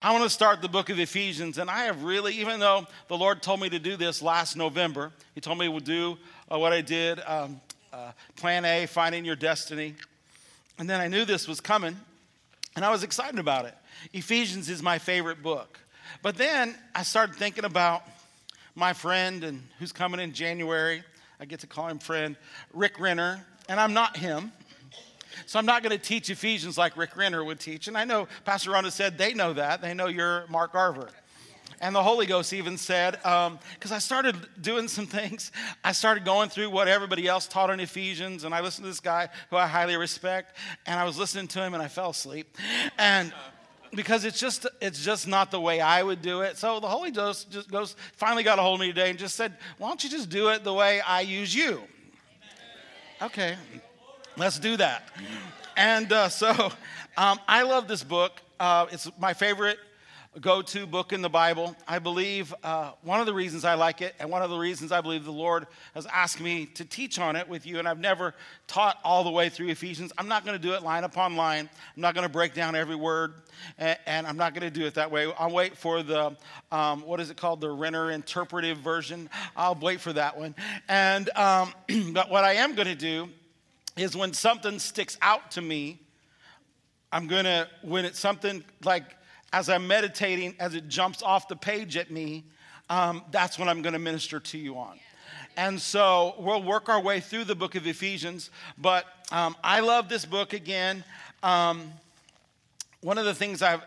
I want to start the book of Ephesians, and I have really, even though the Lord told me to do this last November, he told me to do what I did, Plan A, Finding Your Destiny, and then I knew this was coming, and I was excited about it. Ephesians is my favorite book, but then I started thinking about my friend and who's coming in January. I get to call him friend, Rick Renner, and I'm not him. So I'm not going to teach Ephesians like Rick Renner would teach. And I know Pastor Rhonda said they know that. They know you're Mark Garver. And the Holy Ghost even said, because I started doing some things. I started going through what everybody else taught on Ephesians. And I listened to this guy who I highly respect. And I was listening to him and I fell asleep. And because it's just not the way I would do it. So the Holy Ghost just finally got a hold of me today and just said, why don't you just do it the way I use you? Okay. Let's do that. And so I love this book. It's my favorite go-to book in the Bible. I believe one of the reasons I like it, and one of the reasons I believe the Lord has asked me to teach on it with you, and I've never taught all the way through Ephesians. I'm not going to do it line upon line. I'm not going to break down every word, and I'm not going to do it that way. I'll wait for the, the Renner interpretive version. I'll wait for that one. And but what I am going to do is when something sticks out to me, when it's something like as I'm meditating, as it jumps off the page at me, that's what I'm going to minister to you on. And so we'll work our way through the book of Ephesians, but I love this book again. One of the things I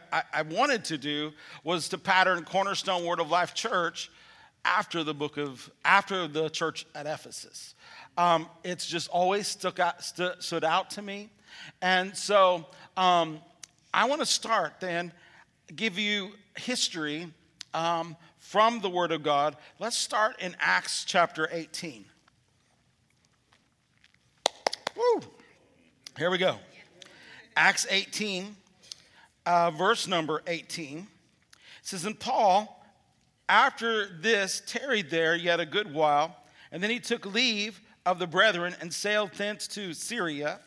wanted to do was to pattern Cornerstone Word of Life Church after the church at Ephesus. It's just always stood out to me. And so I want to start then, give you history from the Word of God. Let's start in Acts chapter 18. Woo! Here we go. Acts 18, verse number 18. It says, and Paul, after this, tarried there yet a good while, and then he took leave of the brethren and sailed thence to Syria.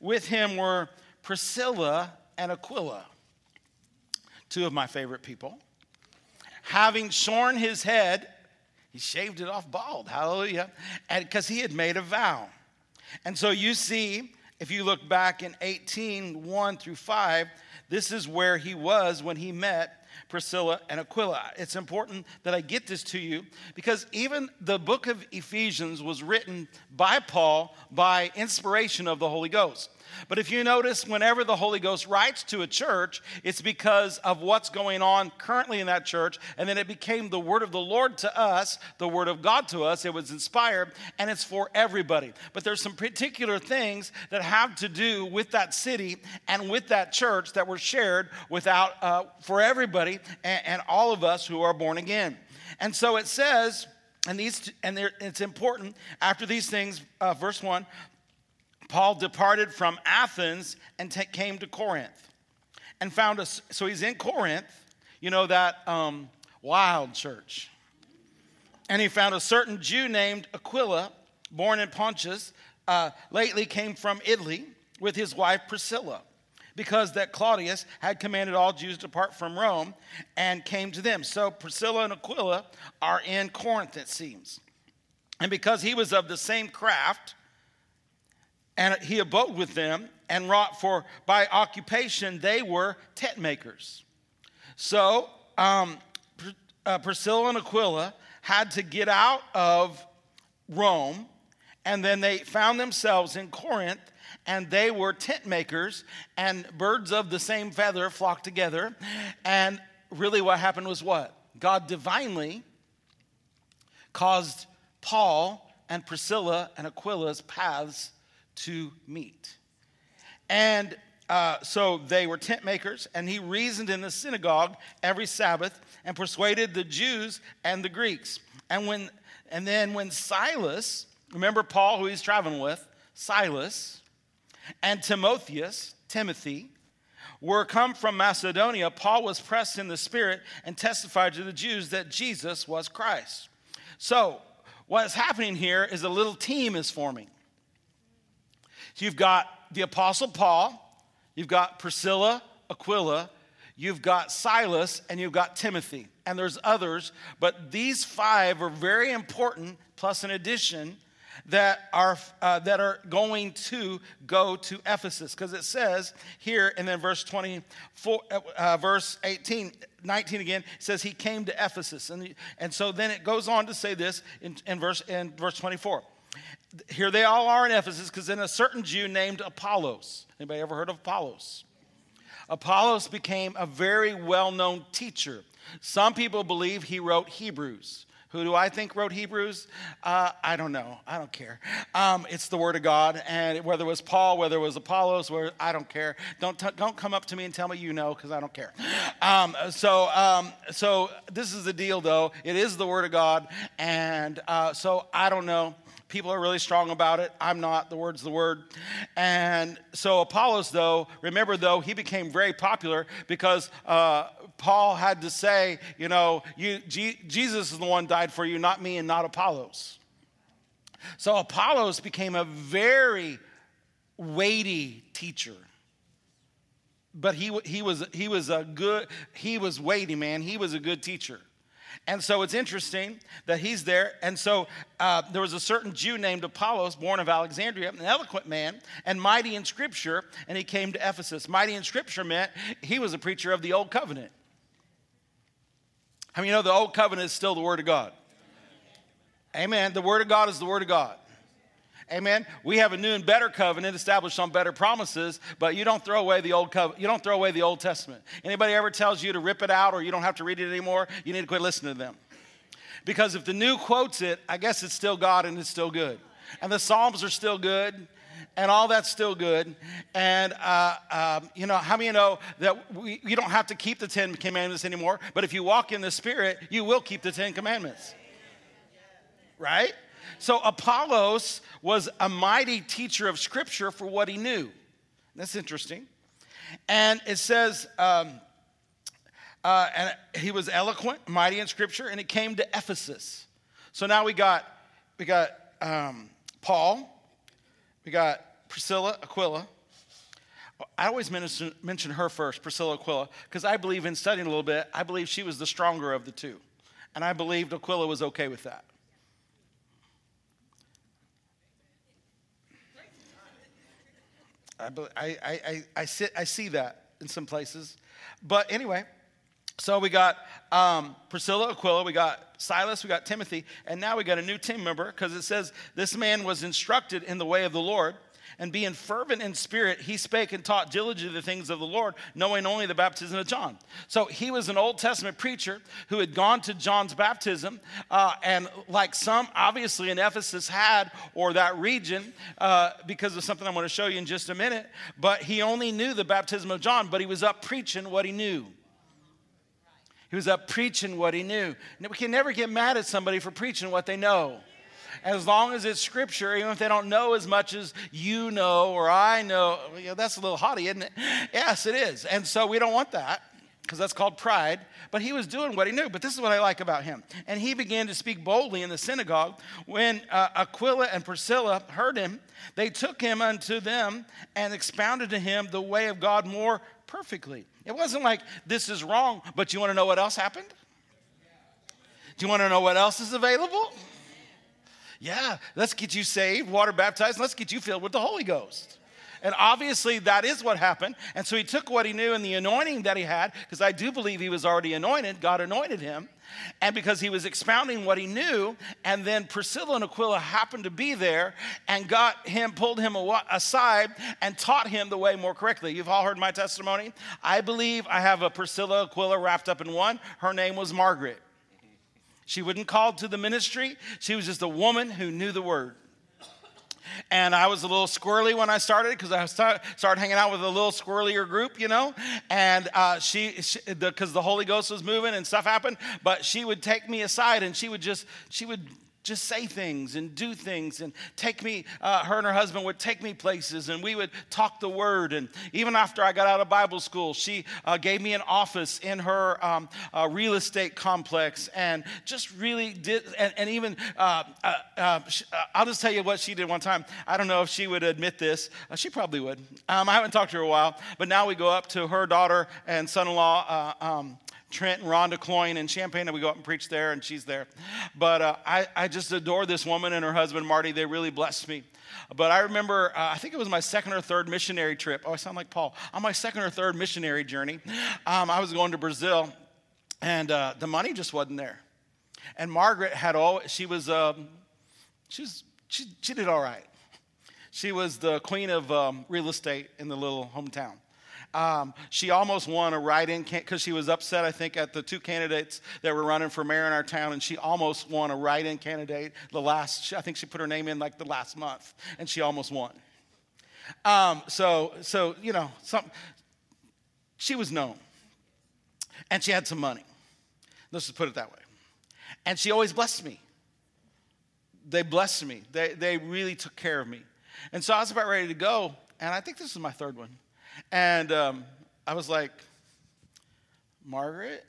With him were Priscilla and Aquila, two of my favorite people. Having shorn his head, he shaved it off bald, hallelujah, and because he had made a vow. And so you see, if you look back in 18:1-5, this is where he was when he met Priscilla and Aquila. It's important that I get this to you because even the book of Ephesians was written by Paul by inspiration of the Holy Ghost. But if you notice, whenever the Holy Ghost writes to a church, it's because of what's going on currently in that church, and then it became the word of the Lord to us, the word of God to us. It was inspired, and it's for everybody. But there's some particular things that have to do with that city and with that church that were shared for everybody and all of us who are born again. And so it says, it's important, after these things, verse 1, Paul departed from Athens and came to Corinth and found us. So he's in Corinth, you know, that wild church. And he found a certain Jew named Aquila, born in Pontus, lately came from Italy with his wife Priscilla, because that Claudius had commanded all Jews to depart from Rome and came to them. So Priscilla and Aquila are in Corinth, it seems. And because he was of the same craft, and he abode with them and wrought, for by occupation they were tent makers. So Priscilla and Aquila had to get out of Rome, and then they found themselves in Corinth, and they were tent makers, and birds of the same feather flock together. And really what happened was what? God divinely caused Paul and Priscilla and Aquila's paths to meet. And so they were tent makers, and he reasoned in the synagogue every Sabbath and persuaded the Jews and the Greeks. And then when Silas, remember Paul who he's traveling with, Silas and Timothy, were come from Macedonia, Paul was pressed in the spirit and testified to the Jews that Jesus was Christ. So what is happening here is a little team is forming. So you've got the Apostle Paul, you've got Priscilla, Aquila, You've got Silas and you've got Timothy, and there's others, but these five are very important, plus an addition, that are going to go to Ephesus. Because it says here, and then verse 19 again, it says he came to Ephesus. And so then it goes on to say this in verse 24. Here they all are in Ephesus, because then a certain Jew named Apollos. Anybody ever heard of Apollos? Apollos became a very well-known teacher. Some people believe he wrote Hebrews. Who do I think wrote Hebrews? I don't know. I don't care. It's the Word of God. And whether it was Paul, whether it was Apollos, I don't care. Don't come up to me and tell me you know, because I don't care. So this is the deal, though. It is the Word of God. And so I don't know. People are really strong about it. I'm not. The word's the word. And so Apollos, though, remember, though, he became very popular because Paul had to say, you know, Jesus is the one who died for you, not me and not Apollos. So Apollos became a very weighty teacher. But he was weighty, man. He was a good teacher. And so it's interesting that he's there. And so there was a certain Jew named Apollos, born of Alexandria, an eloquent man and mighty in Scripture, and he came to Ephesus. Mighty in Scripture meant he was a preacher of the Old Covenant. I mean, you know, the Old Covenant is still the Word of God. Amen. The Word of God is the Word of God. Amen. We have a new and better covenant established on better promises, but you don't throw away the old covenant. You don't throw away the Old Testament. Anybody ever tells you to rip it out or you don't have to read it anymore, you need to quit listening to them. Because if the new quotes it, I guess it's still God and it's still good. And the Psalms are still good. And all that's still good. And, you know, how many know that you don't have to keep the Ten Commandments anymore, but if you walk in the Spirit, you will keep the Ten Commandments. Right? So Apollos was a mighty teacher of Scripture for what he knew. That's interesting. And it says, and he was eloquent, mighty in Scripture, and it came to Ephesus. So now we got Paul, we got Priscilla, Aquila. I always mention her first, Priscilla, Aquila, because I believe in studying a little bit, I believe she was the stronger of the two. And I believed Aquila was okay with that. I see that in some places. But anyway, so we got Priscilla, Aquila, we got Silas, we got Timothy, and now we got a new team member, because it says this man was instructed in the way of the Lord, and being fervent in spirit, he spake and taught diligently the things of the Lord, knowing only the baptism of John. So he was an Old Testament preacher who had gone to John's baptism, and like some, obviously, in Ephesus had, or that region, because of something I'm going to show you in just a minute, but he only knew the baptism of John, but he was up preaching what he knew. He was up preaching what he knew. And we can never get mad at somebody for preaching what they know. As long as it's Scripture, even if they don't know as much as you know or I know, you know, that's a little haughty, isn't it? Yes, it is. And so we don't want that, because that's called pride. But he was doing what he knew. But this is what I like about him. And he began to speak boldly in the synagogue. When Aquila and Priscilla heard him, they took him unto them and expounded to him the way of God more perfectly. It wasn't like, this is wrong, but you want to know what else happened? Do you want to know what else is available? Yeah, let's get you saved, water baptized, and let's get you filled with the Holy Ghost. And obviously that is what happened. And so he took what he knew and the anointing that he had, because I do believe he was already anointed, God anointed him, and because he was expounding what he knew, and then Priscilla and Aquila happened to be there and pulled him aside and taught him the way more correctly. You've all heard my testimony. I believe I have a Priscilla Aquila wrapped up in one. Her name was Margaret. She wasn't called to the ministry. She was just a woman who knew the Word. And I was a little squirrely when I started, because I started hanging out with a little squirrelier group, you know. And because the Holy Ghost was moving and stuff happened, but she would take me aside and she would just say things and do things and take me, her and her husband would take me places and we would talk the word. And even after I got out of Bible school, she gave me an office in her real estate complex and just really did, and even, I'll just tell you what she did one time. I don't know if she would admit this. She probably would. I haven't talked to her in a while, but now we go up to her daughter and son-in-law, Trent and Rhonda Cloyne in Champaign, and we go up and preach there, and she's there. But I just adore this woman and her husband, Marty. They really blessed me. But I remember, I think it was my second or third missionary trip. Oh, I sound like Paul. On my second or third missionary journey, I was going to Brazil, and the money just wasn't there. And Margaret had always, she did all right. She was the queen of real estate in the little hometown. She almost won a write-in because she was upset, I think, at the two candidates that were running for mayor in our town, and she almost won a write-in candidate. I think she put her name in like the last month, and she almost won. So you know, she was known, and she had some money. Let's just put it that way. And she always blessed me. They blessed me. They really took care of me. And so I was about ready to go, and I think this is my third one. And I was like, Margaret,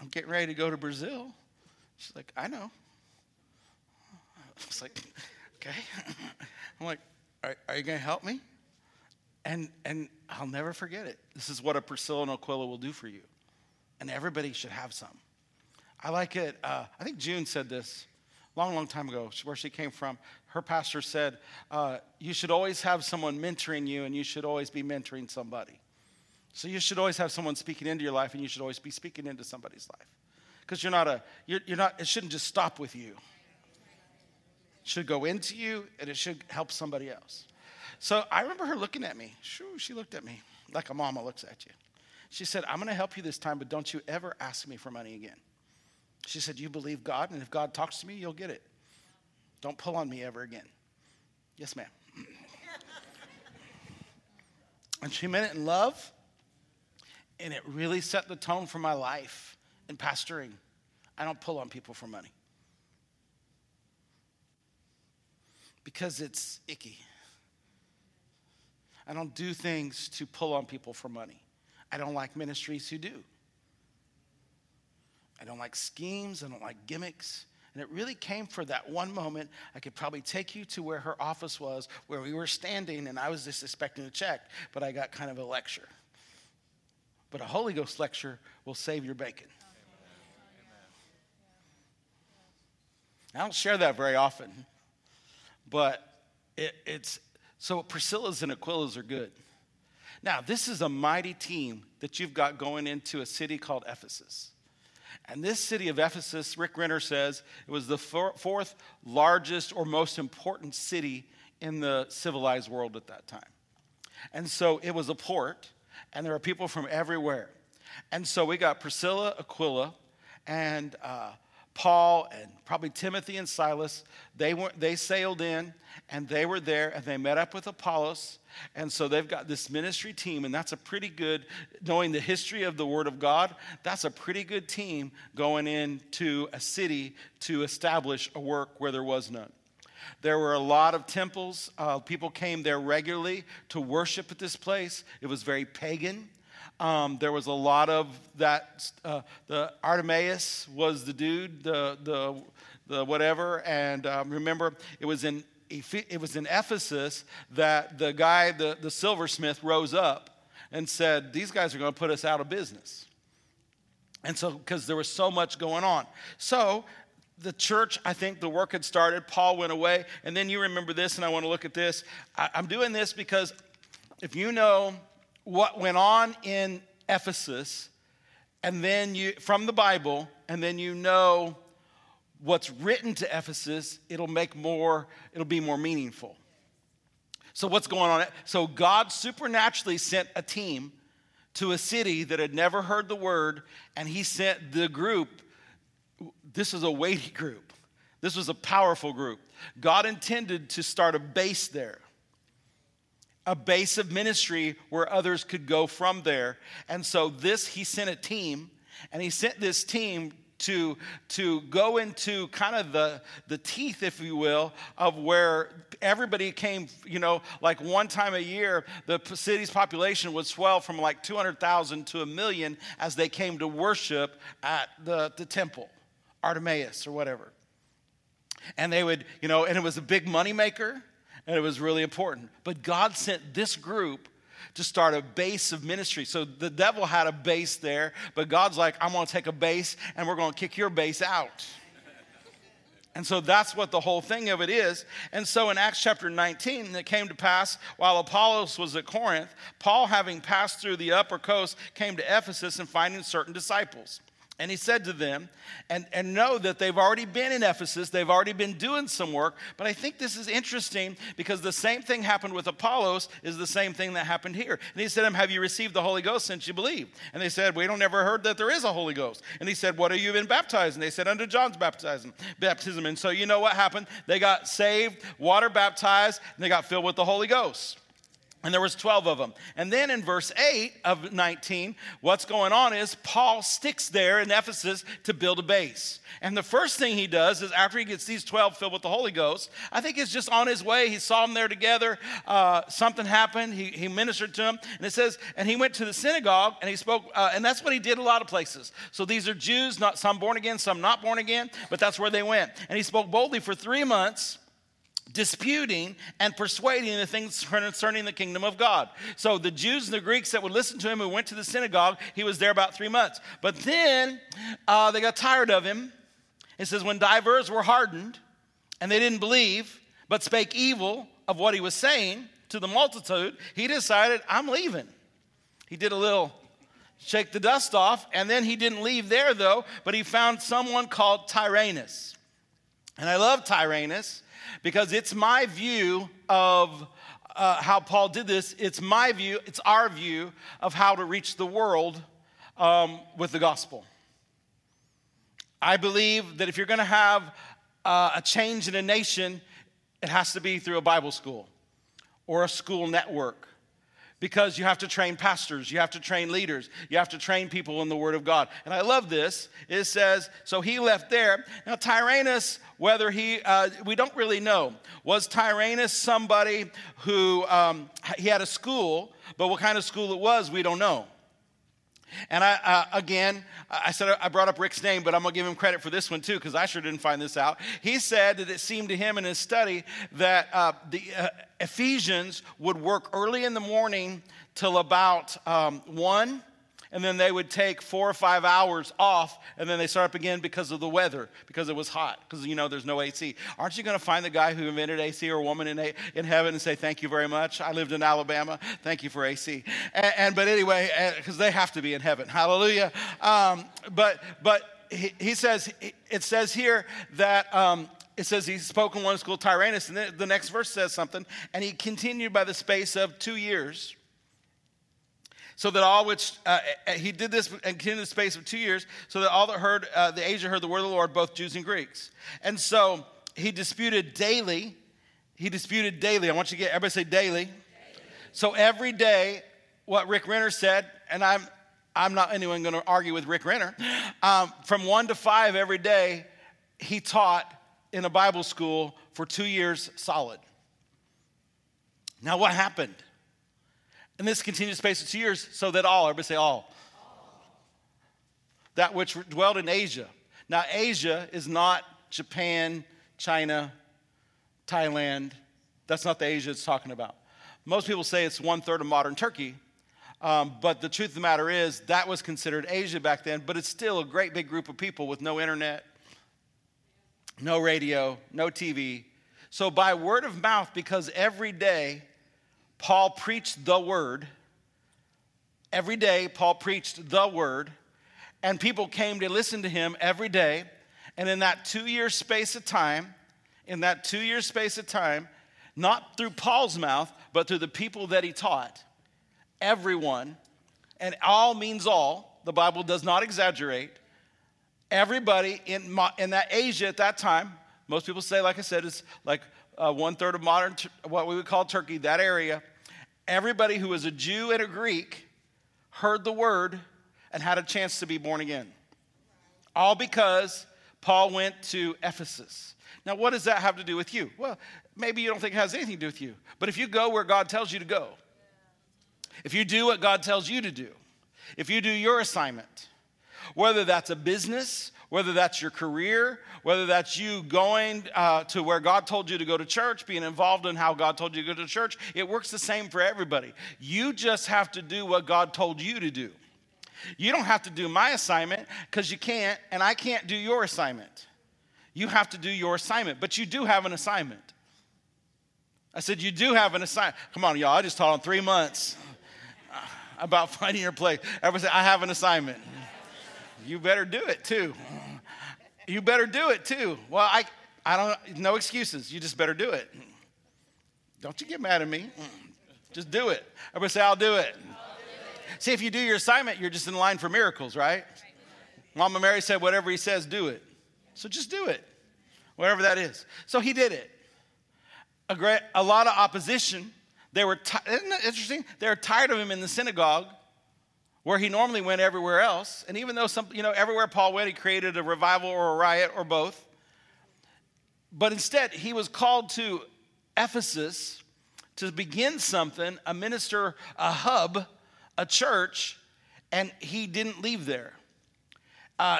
I'm getting ready to go to Brazil. She's like, I know. I was like, okay. I'm like, are you going to help me? And I'll never forget it. This is what a Priscilla and Aquila will do for you. And everybody should have some. I like it. I think June said this long time ago, where she came from. Her pastor said, you should always have someone mentoring you, and you should always be mentoring somebody. So you should always have someone speaking into your life, and you should always be speaking into somebody's life. Because it shouldn't just stop with you. It should go into you, and it should help somebody else. So I remember her looking at me. She looked at me like a mama looks at you. She said, I'm going to help you this time, but don't you ever ask me for money again. She said, you believe God, and if God talks to me, you'll get it. Don't pull on me ever again. Yes, ma'am. And she meant it in love, and it really set the tone for my life in pastoring. I don't pull on people for money. Because it's icky. I don't do things to pull on people for money. I don't like ministries who do. I don't like schemes. I don't like gimmicks. And it really came for that one moment. I could probably take you to where her office was, where we were standing, and I was just expecting a check, but I got kind of a lecture. But a Holy Ghost lecture will save your bacon. Amen. I don't share that very often, but it's so Priscilla's and Aquila's are good. Now, this is a mighty team that you've got going into a city called Ephesus. And this city of Ephesus, Rick Renner says, it was the fourth largest or most important city in the civilized world at that time. And so it was a port, and there were people from everywhere. And so we got Priscilla, Aquila, and Paul, and probably Timothy and Silas. They sailed in, and they were there, and they met up with Apollos. And so they've got this ministry team, and that's a pretty good, knowing the history of the Word of God, that's a pretty good team going into a city to establish a work where there was none. There were a lot of temples. People came there regularly to worship at this place. It was very pagan. There was a lot of that. The Artemis was the dude, the whatever. And remember, it was in Ephesus that the guy, the silversmith, rose up and said, "These guys are going to put us out of business." And so, because there was so much going on, so. The church, I think the work had started. Paul went away. And then you remember this, and I want to look at this. I'm doing this because if you know what went on in Ephesus, and then from the Bible, and then you know what's written to Ephesus, it'll be more meaningful. So what's going on? So God supernaturally sent a team to a city that had never heard the word, and he sent the group. This is a weighty group. This was a powerful group. God intended to start a base there, a base of ministry where others could go from there. And so he sent a team, and he sent this team to go into kind of the teeth, if you will, of where everybody came, you know, like one time a year, the city's population would swell from like 200,000 to 1 million as they came to worship at the temple, Artemis or whatever. And they would, you know, and it was a big moneymaker, and it was really important. But God sent this group to start a base of ministry. So the devil had a base there, but God's like, I'm going to take a base, and we're going to kick your base out. And so that's what the whole thing of it is. And so in Acts chapter 19, it came to pass, while Apollos was at Corinth, Paul, having passed through the upper coast, came to Ephesus and finding certain disciples. And he said to them, and know that they've already been in Ephesus, they've already been doing some work, but I think this is interesting because the same thing happened with Apollos is the same thing that happened here. And he said to them, have you received the Holy Ghost since you believed? And they said, we don't ever heard that there is a Holy Ghost. And he said, what have you been baptized? And they said, under John's baptism. And so you know what happened? They got saved, water baptized, and they got filled with the Holy Ghost. And there was 12 of them. And then in verse 8 of 19, what's going on is Paul sticks there in Ephesus to build a base. And the first thing he does is after he gets these 12 filled with the Holy Ghost, I think it's just on his way. He saw them there together. Something happened. He ministered to them. And it says, and he went to the synagogue and he spoke. And that's what he did a lot of places. So these are Jews, not some born again, some not born again. But that's where they went. And he spoke boldly for 3 months, disputing and persuading the things concerning the kingdom of God. So the Jews and the Greeks that would listen to him who went to the synagogue, he was there about 3 months. But then they got tired of him. It says, when divers were hardened, and they didn't believe, but spake evil of what he was saying to the multitude, he decided, I'm leaving. He did a little shake the dust off, and then he didn't leave there, though, but he found someone called Tyrannus. And I love Tyrannus, because it's my view of how Paul did this. It's my view, it's our view of how to reach the world with the gospel. I believe that if you're going to have a change in a nation, it has to be through a Bible school or a school network. Because you have to train pastors, you have to train leaders, you have to train people in the Word of God. And I love this. It says, so he left there. Now Tyrannus, whether he, we don't really know. Was Tyrannus somebody who, he had a school, but what kind of school it was, we don't know. And I brought up Rick's name, but I'm going to give him credit for this one too, because I sure didn't find this out. He said that it seemed to him in his study that the Ephesians would work early in the morning till about 1, and then they would take 4 or 5 hours off, and then they start up again because of the weather, because it was hot, because, you know, there's no AC. Aren't you going to find the guy who invented AC or a woman in heaven and say, thank you very much. I lived in Alabama. Thank you for AC. But anyway, because they have to be in heaven. Hallelujah. But he says, it says here that... It says he spoke in one school, Tyrannus, and then the next verse says something. And he continued by the space of 2 years, so that all which he did this and continued the space of 2 years, so that all that heard the Asia heard the word of the Lord, both Jews and Greeks. And so he disputed daily. He disputed daily. I want you to get everybody say daily. So every day, what Rick Renner said, and I'm not anyone going to argue with Rick Renner. From 1 to 5 every day, he taught in a Bible school for 2 years solid. Now what happened? And this continued space of 2 years, so that all, everybody say all. That which dwelled in Asia. Now Asia is not Japan, China, Thailand. That's not the Asia it's talking about. Most people say it's 1/3 of modern Turkey. But the truth of the matter is that was considered Asia back then, but it's still a great big group of people with no internet, no radio, no TV. So by word of mouth, because every day Paul preached the word, and people came to listen to him every day. And in that 2 year space of time, not through Paul's mouth, but through the people that he taught, everyone, and all means all, the Bible does not exaggerate. Everybody in that Asia at that time, most people say, like I said, it's like 1/3 of modern, what we would call Turkey, that area. Everybody who was a Jew and a Greek heard the word and had a chance to be born again. All because Paul went to Ephesus. Now, what does that have to do with you? Well, maybe you don't think it has anything to do with you. But if you go where God tells you to go, if you do what God tells you to do, if you do your assignment, whether that's a business, whether that's your career, whether that's you going to where God told you to go to church, being involved in how God told you to go to church, it works the same for everybody. You just have to do what God told you to do. You don't have to do my assignment because you can't, and I can't do your assignment. You have to do your assignment, but you do have an assignment. I said, you do have an assignment. Come on, y'all, I just taught on 3 months about finding your place. Everybody say, I have an assignment. You better do it, too. You better do it, too. Well, I don't, no excuses. You just better do it. Don't you get mad at me. Just do it. Everybody say, I'll do it. See, if you do your assignment, you're just in line for miracles, right? Mama Mary said, whatever he says, do it. So just do it, whatever that is. So he did it. A lot of opposition. They were isn't that interesting? They were tired of him in the synagogue where he normally went everywhere else. And even though everywhere Paul went, he created a revival or a riot or both. But instead, he was called to Ephesus to begin something, a minister, a hub, a church, and he didn't leave there.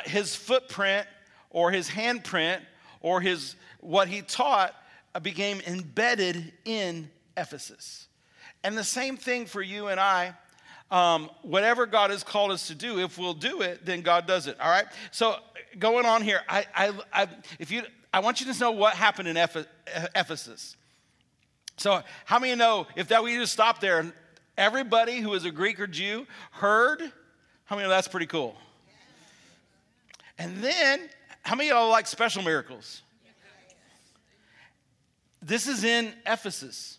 His footprint or his handprint or his what he taught became embedded in Ephesus. And the same thing for you and I. Whatever God has called us to do, if we'll do it, then God does it. All right. So going on here, I want you to know what happened in Ephesus. So how many know if that we just stop there and everybody who is a Greek or Jew heard? How many know that's pretty cool? And then, how many of y'all like special miracles? This is in Ephesus,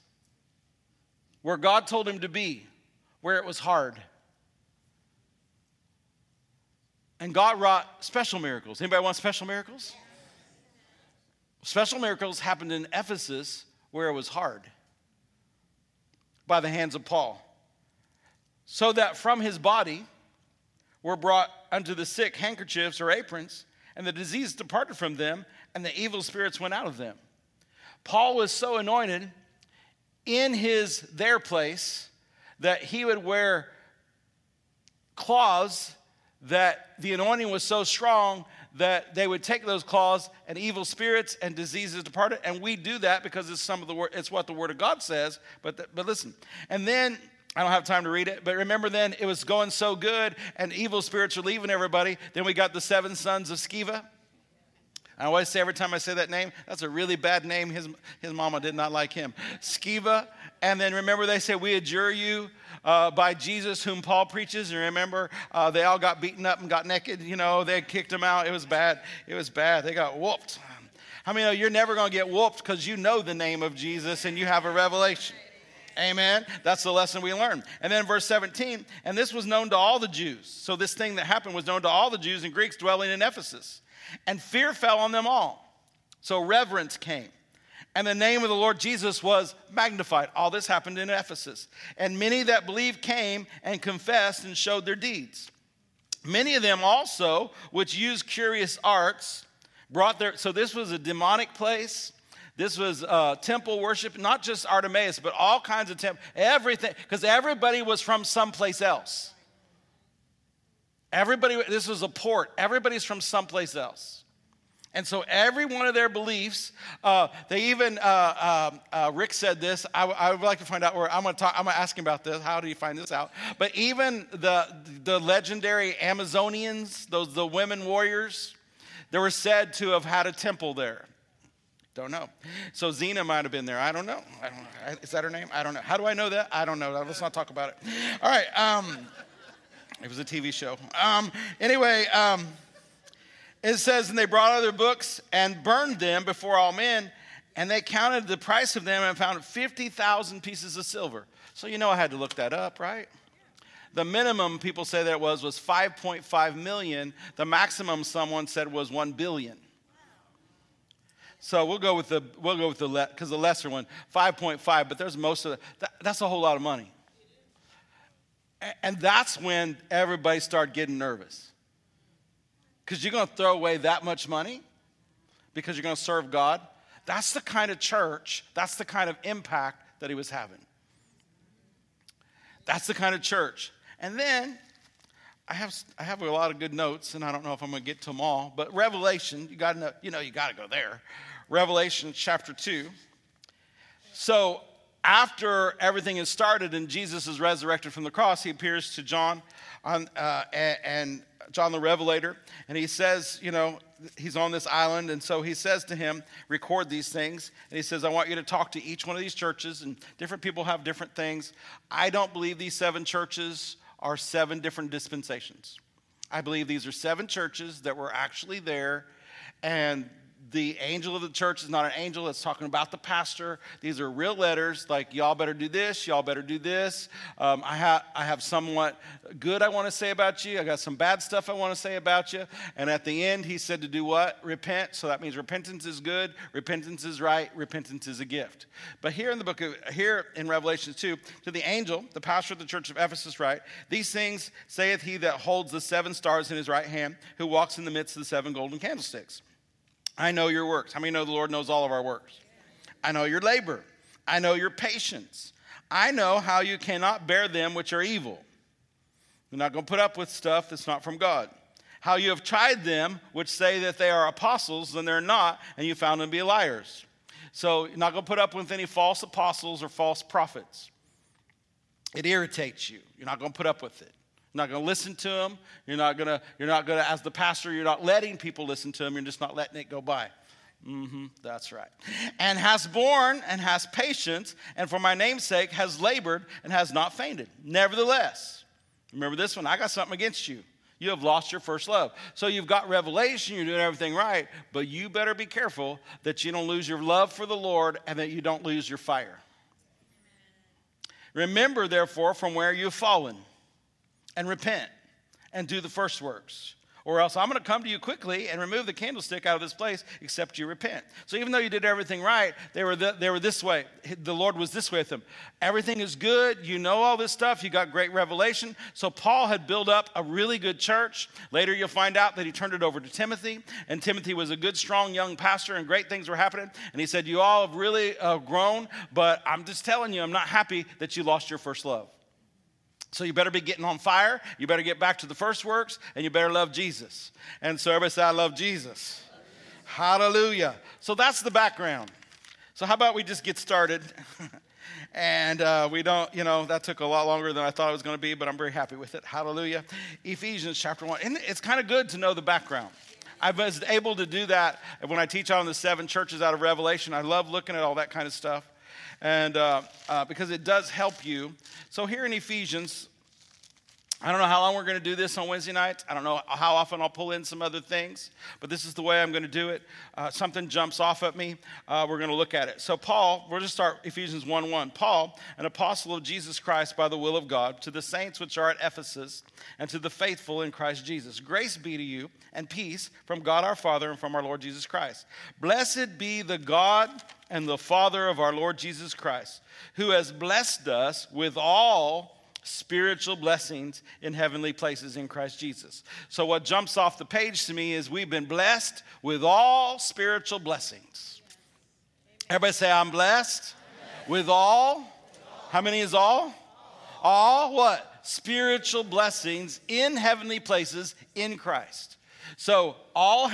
where God told him to be, where it was hard. And God wrought special miracles. Anybody want special miracles? Special miracles happened in Ephesus, where it was hard, by the hands of Paul, so that from his body were brought unto the sick handkerchiefs or aprons, and the disease departed from them, and the evil spirits went out of them. Paul was so anointed in their place that he would wear cloths that the anointing was so strong that they would take those claws and evil spirits and diseases departed. And we do that because it's what the Word of God says. But listen, and then, I don't have time to read it, but remember then it was going so good and evil spirits are leaving everybody. Then we got the 7 sons of Sceva. I always say every time I say that name, that's a really bad name. His mama did not like him. Sceva. And then remember they say, we adjure you by Jesus whom Paul preaches. And remember, they all got beaten up and got naked. You know, they kicked him out. It was bad. They got whooped. How many of you're never going to get whooped because you know the name of Jesus and you have a revelation? Amen. That's the lesson we learned. And then verse 17, and this was known to all the Jews. So this thing that happened was known to all the Jews and Greeks dwelling in Ephesus. And fear fell on them all. So reverence came. And the name of the Lord Jesus was magnified. All this happened in Ephesus. And many that believed came and confessed and showed their deeds. Many of them also, which used curious arts, brought their... So this was a demonic place. This was temple worship, not just Artemis, but all kinds of temple, everything, because everybody was from someplace else. This was a port. Everybody's from someplace else. And so every one of their beliefs, Rick said this, I would like to find out where I'm going to ask him about this. How do you find this out? But even the legendary Amazonians, the women warriors, they were said to have had a temple there. Don't know. So Xena might have been there. I don't know. Is that her name? I don't know. How do I know that? I don't know. Let's not talk about it. All right. It was a TV show. Anyway, it says, and they brought other books and burned them before all men, and they counted the price of them and found 50,000 pieces of silver. So you know I had to look that up, right? The minimum people say that was 5.5 million. The maximum someone said was 1 billion. So we'll go with the lesser one, 5.5, but there's most of that's a whole lot of money. And that's when everybody started getting nervous. Because you're going to throw away that much money because you're going to serve God? That's the kind of church, that's the kind of impact that he was having. That's the kind of church. And then I have a lot of good notes, and I don't know if I'm going to get to them all. But Revelation, you got to go there. Revelation chapter 2. So after everything is started and Jesus is resurrected from the cross, he appears to John and John the Revelator, and he says, he's on this island, and so he says to him, record these things, and he says, I want you to talk to each one of these churches, and different people have different things. I don't believe these seven churches are seven different dispensations. I believe these are seven churches that were actually there, and the angel of the church is not an angel. It's talking about the pastor. These are real letters like, y'all better do this. Y'all better do this. I have somewhat good I want to say about you. I got some bad stuff I want to say about you. And at the end, he said to do what? Repent. So that means repentance is good. Repentance is right. Repentance is a gift. But here in the book, here in Revelation 2, to the angel, the pastor of the church of Ephesus, write, these things saith he that holds the seven stars in his right hand, who walks in the midst of the seven golden candlesticks. I know your works. How many know the Lord knows all of our works? I know your labor. I know your patience. I know how you cannot bear them which are evil. You're not going to put up with stuff that's not from God. How you have tried them which say that they are apostles and they're not, and you found them to be liars. So you're not going to put up with any false apostles or false prophets. It irritates you. You're not going to put up with it. You're not going to listen to them. You're not going to, as the pastor, you're not letting people listen to them. You're just not letting it go by. That's right. And has borne and has patience, and for my name's sake has labored and has not fainted. Nevertheless, remember this one, I got something against you. You have lost your first love. So you've got revelation, you're doing everything right, but you better be careful that you don't lose your love for the Lord and that you don't lose your fire. Remember, therefore, from where you've fallen, and repent and do the first works, or else I'm going to come to you quickly and remove the candlestick out of this place, except you repent. So even though you did everything right, they were this way. The Lord was this way with them. Everything is good. You know all this stuff. You got great revelation. So Paul had built up a really good church. Later you'll find out that he turned it over to Timothy, and Timothy was a good, strong, young pastor, and great things were happening. And he said, you all have really grown, but I'm just telling you, I'm not happy that you lost your first love. So you better be getting on fire. You better get back to the first works, and you better love Jesus. And so everybody say, I love Jesus. Hallelujah. So that's the background. So how about we just get started? And we don't, that took a lot longer than I thought it was going to be, but I'm very happy with it. Hallelujah. Ephesians chapter 1. And it's kind of good to know the background. I was able to do that when I teach on the seven churches out of Revelation. I love looking at all that kind of stuff. And because it does help you. So here in Ephesians, I don't know how long we're going to do this on Wednesday nights. I don't know how often I'll pull in some other things. But this is the way I'm going to do it. Something jumps off at me. We're going to look at it. So Paul, we'll just start Ephesians 1:1. Paul, an apostle of Jesus Christ by the will of God, to the saints which are at Ephesus, and to the faithful in Christ Jesus. Grace be to you and peace from God our Father and from our Lord Jesus Christ. Blessed be the God and the Father of our Lord Jesus Christ, who has blessed us with all spiritual blessings in heavenly places in Christ Jesus. So what jumps off the page to me is we've been blessed with all spiritual blessings. Amen. Everybody say, I'm blessed. Amen. With all. With all. How many is all? All what? Spiritual blessings in heavenly places in Christ. So all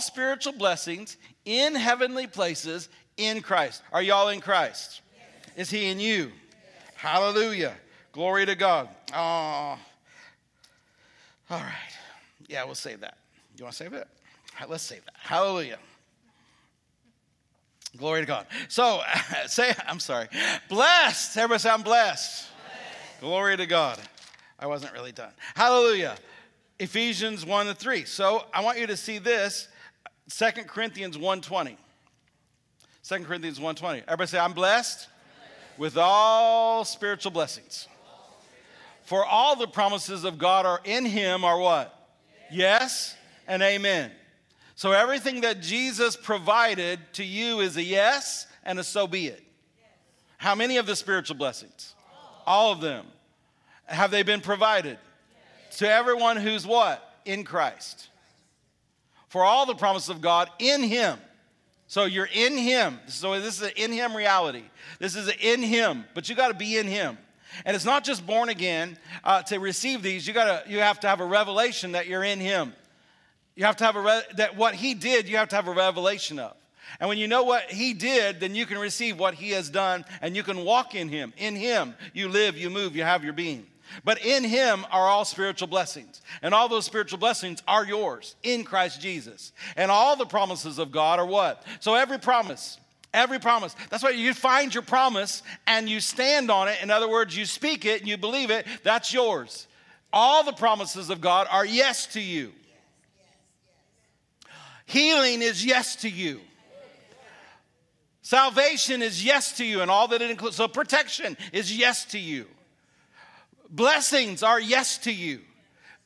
spiritual blessings in heavenly places in Christ. Are y'all in Christ? Yes. Is he in you? Yes. Hallelujah. Glory to God. Oh, all right. Yeah, we'll save that. You want to save it? All right, let's save that. Hallelujah. Glory to God. So blessed. Everybody say, I'm blessed. Blessed. Glory to God. I wasn't really done. Hallelujah. Ephesians 1:3. So I want you to see this. 2 Corinthians 1:20. 2 Corinthians 1:20. Everybody say, I'm blessed with all spiritual blessings. For all the promises of God are in him are what? Yes and amen. So everything that Jesus provided to you is a yes and a so be it. How many of the spiritual blessings? All of them. Have they been provided? To everyone who's what? In Christ. for all the promises of God in him. So you're in him. So this is an in him reality. This is an in him, but you got to be in him. And it's not just born again. To receive these, you have to have a revelation that you're in him. You have to have that what he did, you have to have a revelation of. And when you know what he did, then you can receive what he has done, and you can walk in him. In him, you live, you move, you have your being. But in him are all spiritual blessings. And all those spiritual blessings are yours in Christ Jesus. And all the promises of God are what? So every promise. That's why you find your promise and you stand on it. In other words, you speak it and you believe it. That's yours. All the promises of God are yes to you. Healing is yes to you. Salvation is yes to you and all that it includes. So protection is yes to you. Blessings are yes to you.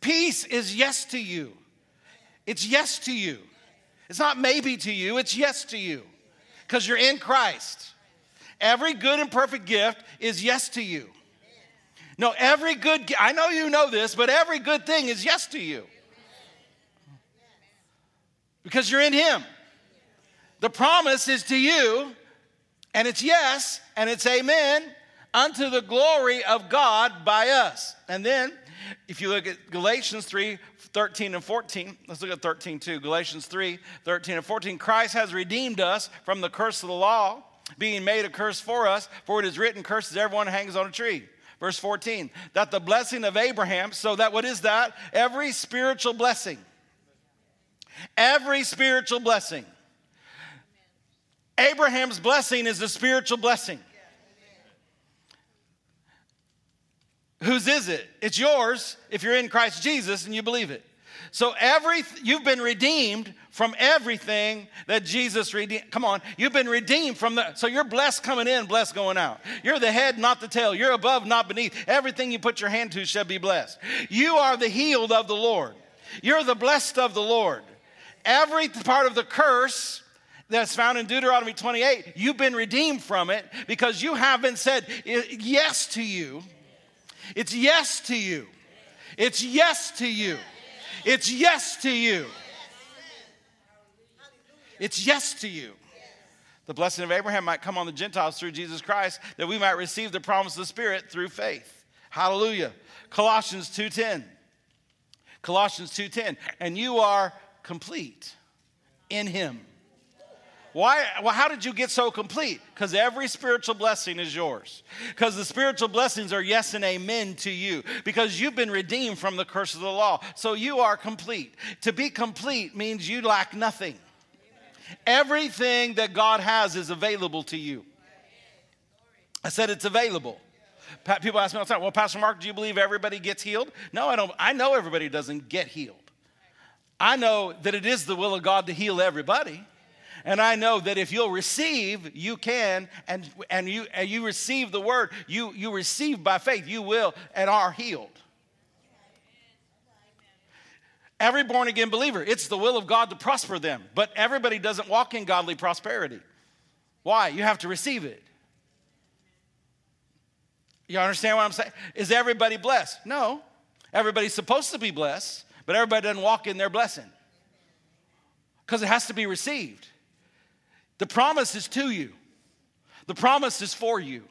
Peace is yes to you. It's yes to you. It's not maybe to you. It's yes to you because you're in Christ. Every good and perfect gift is yes to you. No, every good, I know you know this, but every good thing is yes to you because you're in him. The promise is to you, and it's yes, and it's amen, unto the glory of God by us. And then, if you look at Galatians 3, 13 and 14, let's look at 13 too. Galatians 3, 13 and 14, Christ has redeemed us from the curse of the law, being made a curse for us, for it is written, cursed is everyone who hangs on a tree. Verse 14, that the blessing of Abraham, so that, what is that? Every spiritual blessing. Abraham's blessing is a spiritual blessing. Whose is it? It's yours if you're in Christ Jesus and you believe it. So you've been redeemed from everything that Jesus redeemed. Come on, you've been redeemed from so you're blessed coming in, blessed going out. You're the head, not the tail. You're above, not beneath. Everything you put your hand to shall be blessed. You are the healed of the Lord. You're the blessed of the Lord. Every part of the curse that's found in Deuteronomy 28, you've been redeemed from it because you have been said yes to you. It's yes to you. It's yes to you. It's yes to you. It's yes to you. The blessing of Abraham might come on the Gentiles through Jesus Christ, that we might receive the promise of the Spirit through faith. Hallelujah. Colossians 2:10. And you are complete in him. Why? Well, how did you get so complete? Because every spiritual blessing is yours. Because the spiritual blessings are yes and amen to you. Because you've been redeemed from the curse of the law. So you are complete. To be complete means you lack nothing. Everything that God has is available to you. I said it's available. People ask me all the time, well, Pastor Mark, do you believe everybody gets healed? No, I don't. I know everybody doesn't get healed. I know that it is the will of God to heal everybody. And I know that if you'll receive, you can, and you receive the word, you receive by faith, you will and are healed. Every born-again believer, it's the will of God to prosper them. But everybody doesn't walk in godly prosperity. Why? You have to receive it. You understand what I'm saying? Is everybody blessed? No. Everybody's supposed to be blessed, but everybody doesn't walk in their blessing. Because it has to be received. The promise is to you. The promise is for you.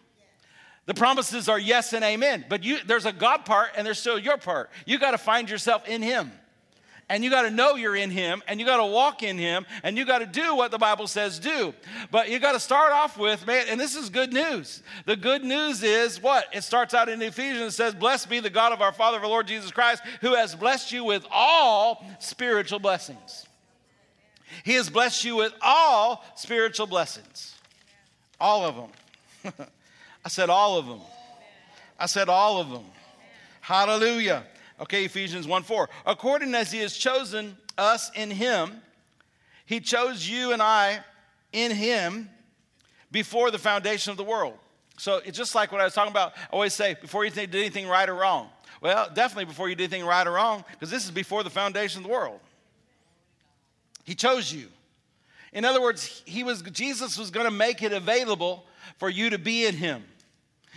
The promises are yes and amen. But there's a God part and there's still your part. You got to find yourself in him. And you got to know you're in him. And you got to walk in him. And you got to do what the Bible says do. But you got to start off with, man, and this is good news. The good news is what? It starts out in Ephesians and says, blessed be the God of our Father, our Lord Jesus Christ, who has blessed you with all spiritual blessings. He has blessed you with all spiritual blessings. All of them. I said all of them. I said all of them. Hallelujah. Okay, Ephesians 1:4. According as he has chosen us in him, he chose you and I in him before the foundation of the world. So it's just like what I was talking about. I always say, before you did anything right or wrong. Well, definitely before you did anything right or wrong, because this is before the foundation of the world. He chose you. In other words, Jesus was going to make it available for you to be in him.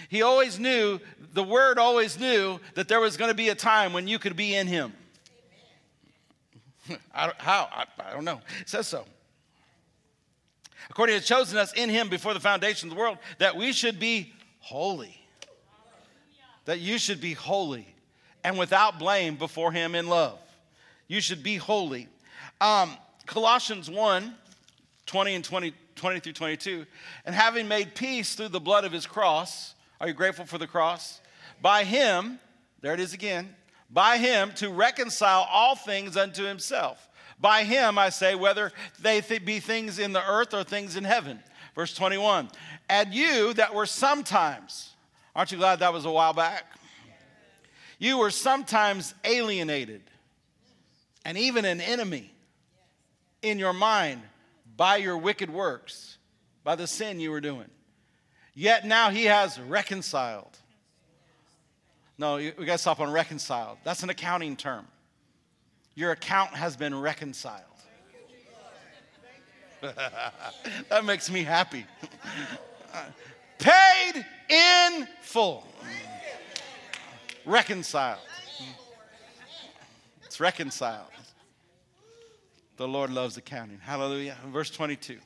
He always knew, the word always knew that there was going to be a time when you could be in him. I don't know. It says so. According to chosen us in him before the foundation of the world, that we should be holy. That you should be holy and without blame before him in love. You should be holy. Colossians 1, 20 through 22. And having made peace through the blood of his cross. Are you grateful for the cross? By him, there it is again. By him to reconcile all things unto himself. By him, I say, whether they be things in the earth or things in heaven. Verse 21. And you that were sometimes, aren't you glad that was a while back? You were sometimes alienated and even an enemy in your mind by your wicked works, by the sin you were doing. Yet now he has reconciled. No, we got to stop on reconciled. That's an accounting term. Your account has been reconciled. That makes me happy. Paid in full. Reconciled. It's reconciled. The Lord loves accounting. Hallelujah. Verse 22.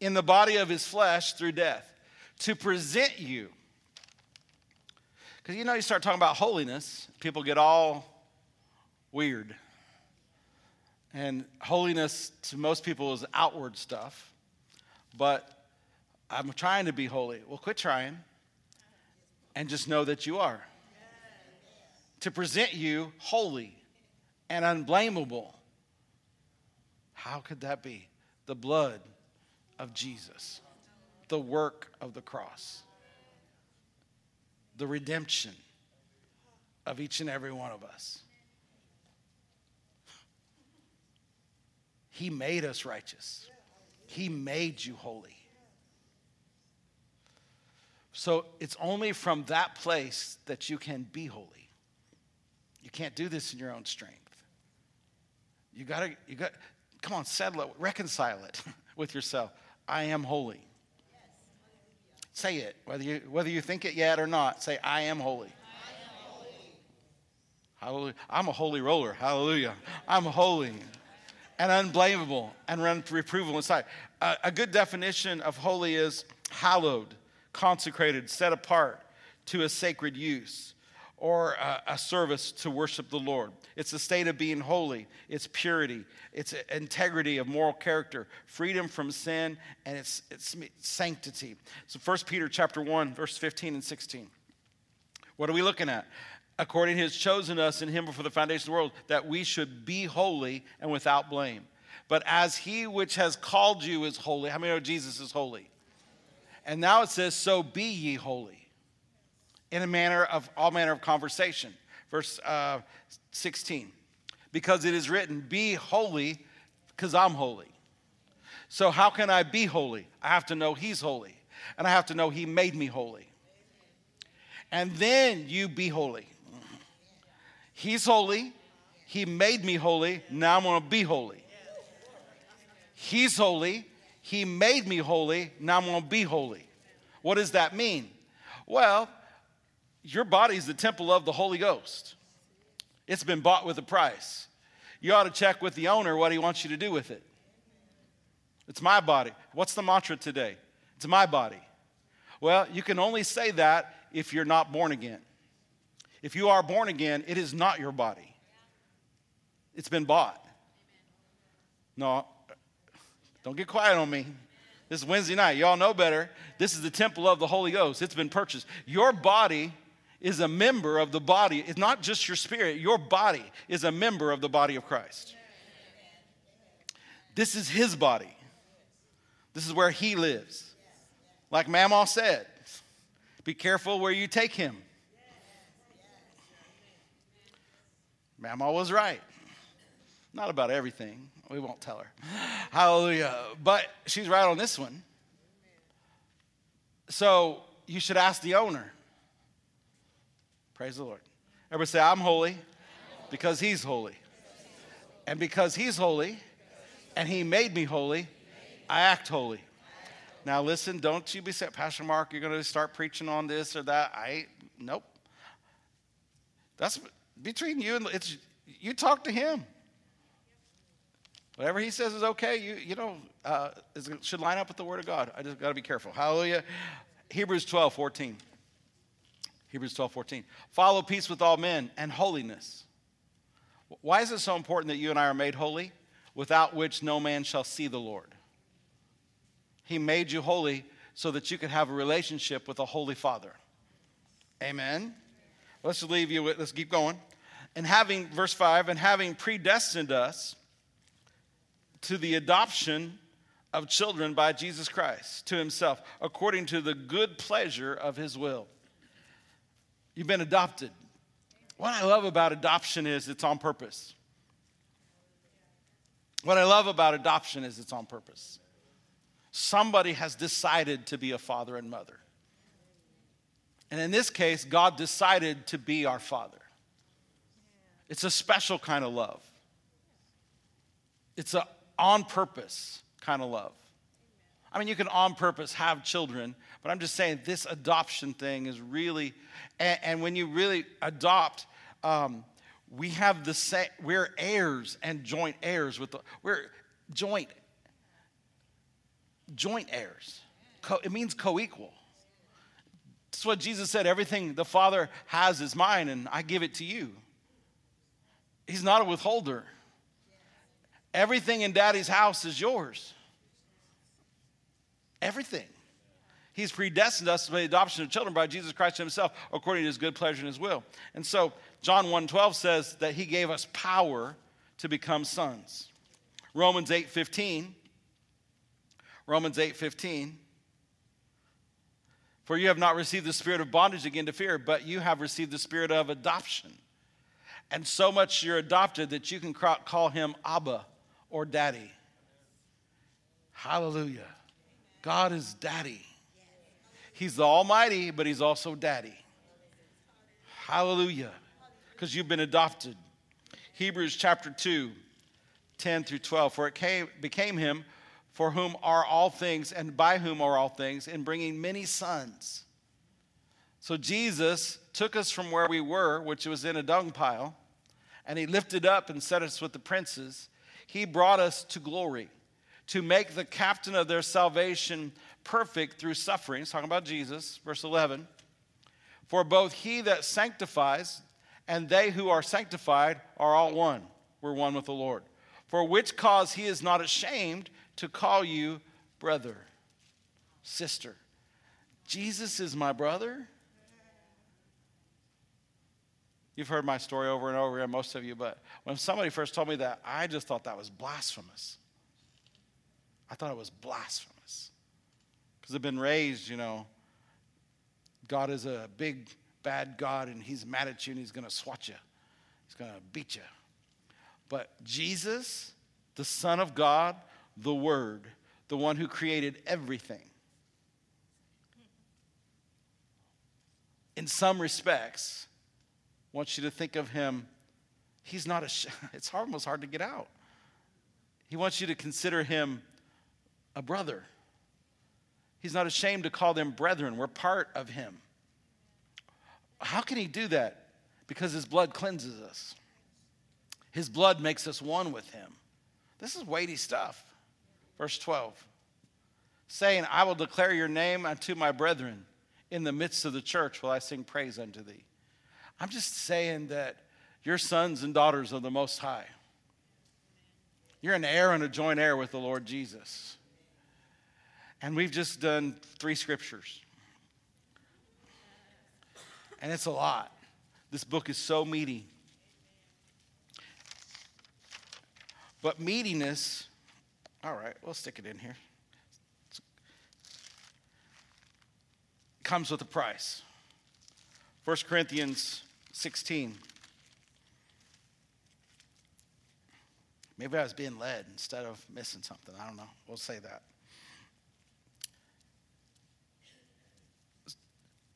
In the body of his flesh through death, to present you. Because, you know, you start talking about holiness, people get all weird. And holiness to most people is outward stuff. But I'm trying to be holy. Well, quit trying and just know that you are. To present you holy and unblameable. How could that be? The blood of Jesus. The work of the cross. The redemption of each and every one of us. He made us righteous. He made you holy. So it's only from that place that you can be holy. You can't do this in your own strength. You got. Come on, settle it, reconcile it with yourself. I am holy. Say it, whether you think it yet or not. Say, I am holy. I am holy. Hallelujah. I'm a holy roller. Hallelujah. I'm holy and unblameable and unreprovable inside. A good definition of holy is hallowed, consecrated, set apart to a sacred use or a service to worship the Lord. It's a state of being holy. It's purity. It's integrity of moral character, freedom from sin, and it's sanctity. So 1 Peter chapter 1, verse 15 and 16. What are we looking at? According to his chosen us in him before the foundation of the world, that we should be holy and without blame. But as he which has called you is holy. How many know Jesus is holy? And now it says, so be ye holy. In a manner of all manner of conversation. Verse 16. Because it is written, be holy, because I'm holy. So how can I be holy? I have to know he's holy. And I have to know he made me holy. And then you be holy. He's holy. He made me holy. Now I'm going to be holy. He's holy. He made me holy. Now I'm going to be holy. What does that mean? Well, your body is the temple of the Holy Ghost. It's been bought with a price. You ought to check with the owner what he wants you to do with it. It's my body. What's the mantra today? It's my body. Well, you can only say that if you're not born again. If you are born again, it is not your body. It's been bought. No, don't get quiet on me. This is Wednesday night. Y'all know better. This is the temple of the Holy Ghost. It's been purchased. Your body is a member of the body. It's not just your spirit. Your body is a member of the body of Christ. This is his body. This is where he lives. Like Mamaw said, be careful where you take him. Mamaw was right. Not about everything. We won't tell her. Hallelujah. But she's right on this one. So you should ask the owner. Praise the Lord. Everybody say, I'm holy because he's holy. And because he's holy and he made me holy, I act holy. Now listen, don't you be set, Pastor Mark, you're going to start preaching on this or that. Nope. That's between you and you talk to him. Whatever he says is okay. Should line up with the Word of God. I just got to be careful. Hallelujah. Hebrews 12:14. Follow peace with all men and holiness. Why is it so important that you and I are made holy? Without which no man shall see the Lord. He made you holy so that you could have a relationship with a holy Father. Amen. Let's leave you with. Let's keep going. Verse 5, having predestined us to the adoption of children by Jesus Christ to himself, according to the good pleasure of his will. You've been adopted. What I love about adoption is it's on purpose. Somebody has decided to be a father and mother. And in this case, God decided to be our Father. It's a special kind of love. It's a on purpose kind of love. I mean, you can on purpose have children, but I'm just saying this adoption thing is really, and when you really adopt, we have the same, we're heirs and joint heirs with the, we're joint heirs. It means co-equal. That's what Jesus said, everything the Father has is mine and I give it to you. He's not a withholder. Everything in Daddy's house is yours. Everything. He's predestined us to the adoption of children by Jesus Christ himself, according to his good pleasure and his will. And so John 1:12 says that he gave us power to become sons. Romans 8:15. For you have not received the spirit of bondage again to fear, but you have received the spirit of adoption. And so much you're adopted that you can call him Abba or Daddy. Hallelujah. God is Daddy. He's the Almighty, but he's also Daddy. Hallelujah. Because you've been adopted. Hebrews 2:10-12. For it became him for whom are all things and by whom are all things, in bringing many sons. So Jesus took us from where we were, which was in a dung pile, and he lifted up and set us with the princes. He brought us to glory, to make the captain of their salvation perfect through sufferings. Talking about Jesus, verse 11. For both he that sanctifies and they who are sanctified are all one. We're one with the Lord. For which cause he is not ashamed to call you brother, sister. Jesus is my brother. You've heard my story over and over again, most of you, but when somebody first told me that, I just thought that was blasphemous. Because I've been raised, God is a big, bad God, and he's mad at you, and he's going to swat you. He's going to beat you. But Jesus, the Son of God, the Word, the one who created everything, in some respects, wants you to think of him. He's not it's almost hard to get out. He wants you to consider him a brother. He's not ashamed to call them brethren. We're part of him. How can he do that? Because his blood cleanses us. His blood makes us one with him. This is weighty stuff. Verse 12. Saying, I will declare your name unto my brethren. In the midst of the church will I sing praise unto thee. I'm just saying that you're sons and daughters of the Most High. You're an heir and a joint heir with the Lord Jesus. And we've just done 3 scriptures. And it's a lot. This book is so meaty. But meatiness, all right, we'll stick it in here, comes with a price. 1 Corinthians 16. Maybe I was being led instead of missing something. I don't know. We'll say that.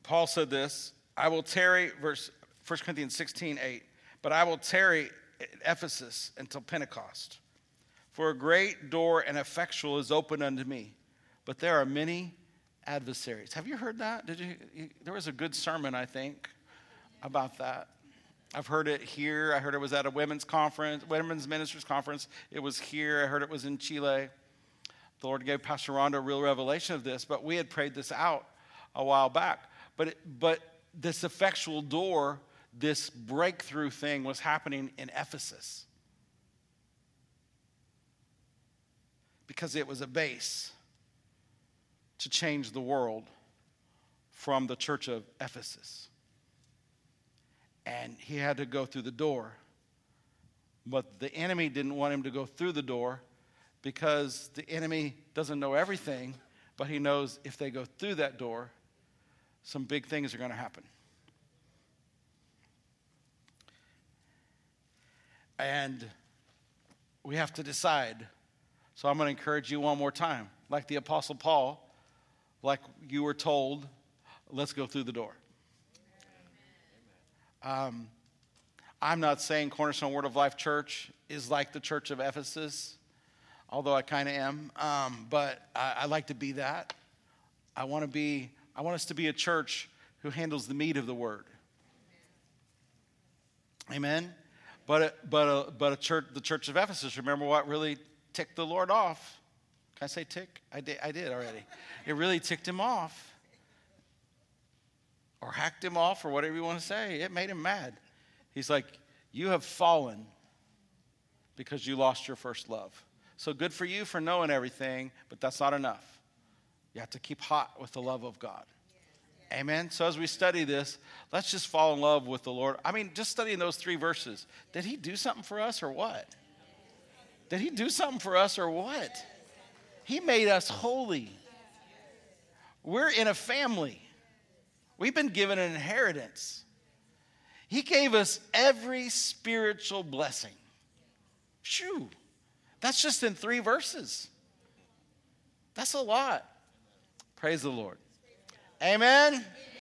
Paul said this, I will tarry, verse 1 Corinthians 16:8, but I will tarry at Ephesus until Pentecost. For a great door and effectual is open unto me, but there are many adversaries. Have you heard that? There was a good sermon, I think, about that. I've heard it here. I heard it was at a women's conference, women's ministers conference. It was here. I heard it was in Chile. The Lord gave Pastor Rhonda a real revelation of this, but we had prayed this out a while back. But this effectual door, this breakthrough thing was happening in Ephesus because it was a base to change the world from the church of Ephesus. And he had to go through the door. But the enemy didn't want him to go through the door because the enemy doesn't know everything, but he knows if they go through that door, some big things are going to happen. And we have to decide. So I'm going to encourage you one more time. Like the Apostle Paul, like you were told, let's go through the door. I'm not saying Cornerstone Word of Life Church is like the Church of Ephesus, although I kind of am. But I like to be that. I want us to be a church who handles the meat of the Word. Amen. But the Church of Ephesus. Remember what really ticked the Lord off? Can I say tick? I did already. It really ticked him off, or hacked him off, or whatever you want to say. It made him mad. He's like, you have fallen because you lost your first love. So good for you for knowing everything, but that's not enough. You have to keep hot with the love of God. Amen. So as we study this, let's just fall in love with the Lord. I mean, just studying those three verses. Did he do something for us or what? Did he do something for us or what? He made us holy. We're in a family. We've been given an inheritance. He gave us every spiritual blessing. Shoo. That's just in 3 verses. That's a lot. Praise the Lord. Amen?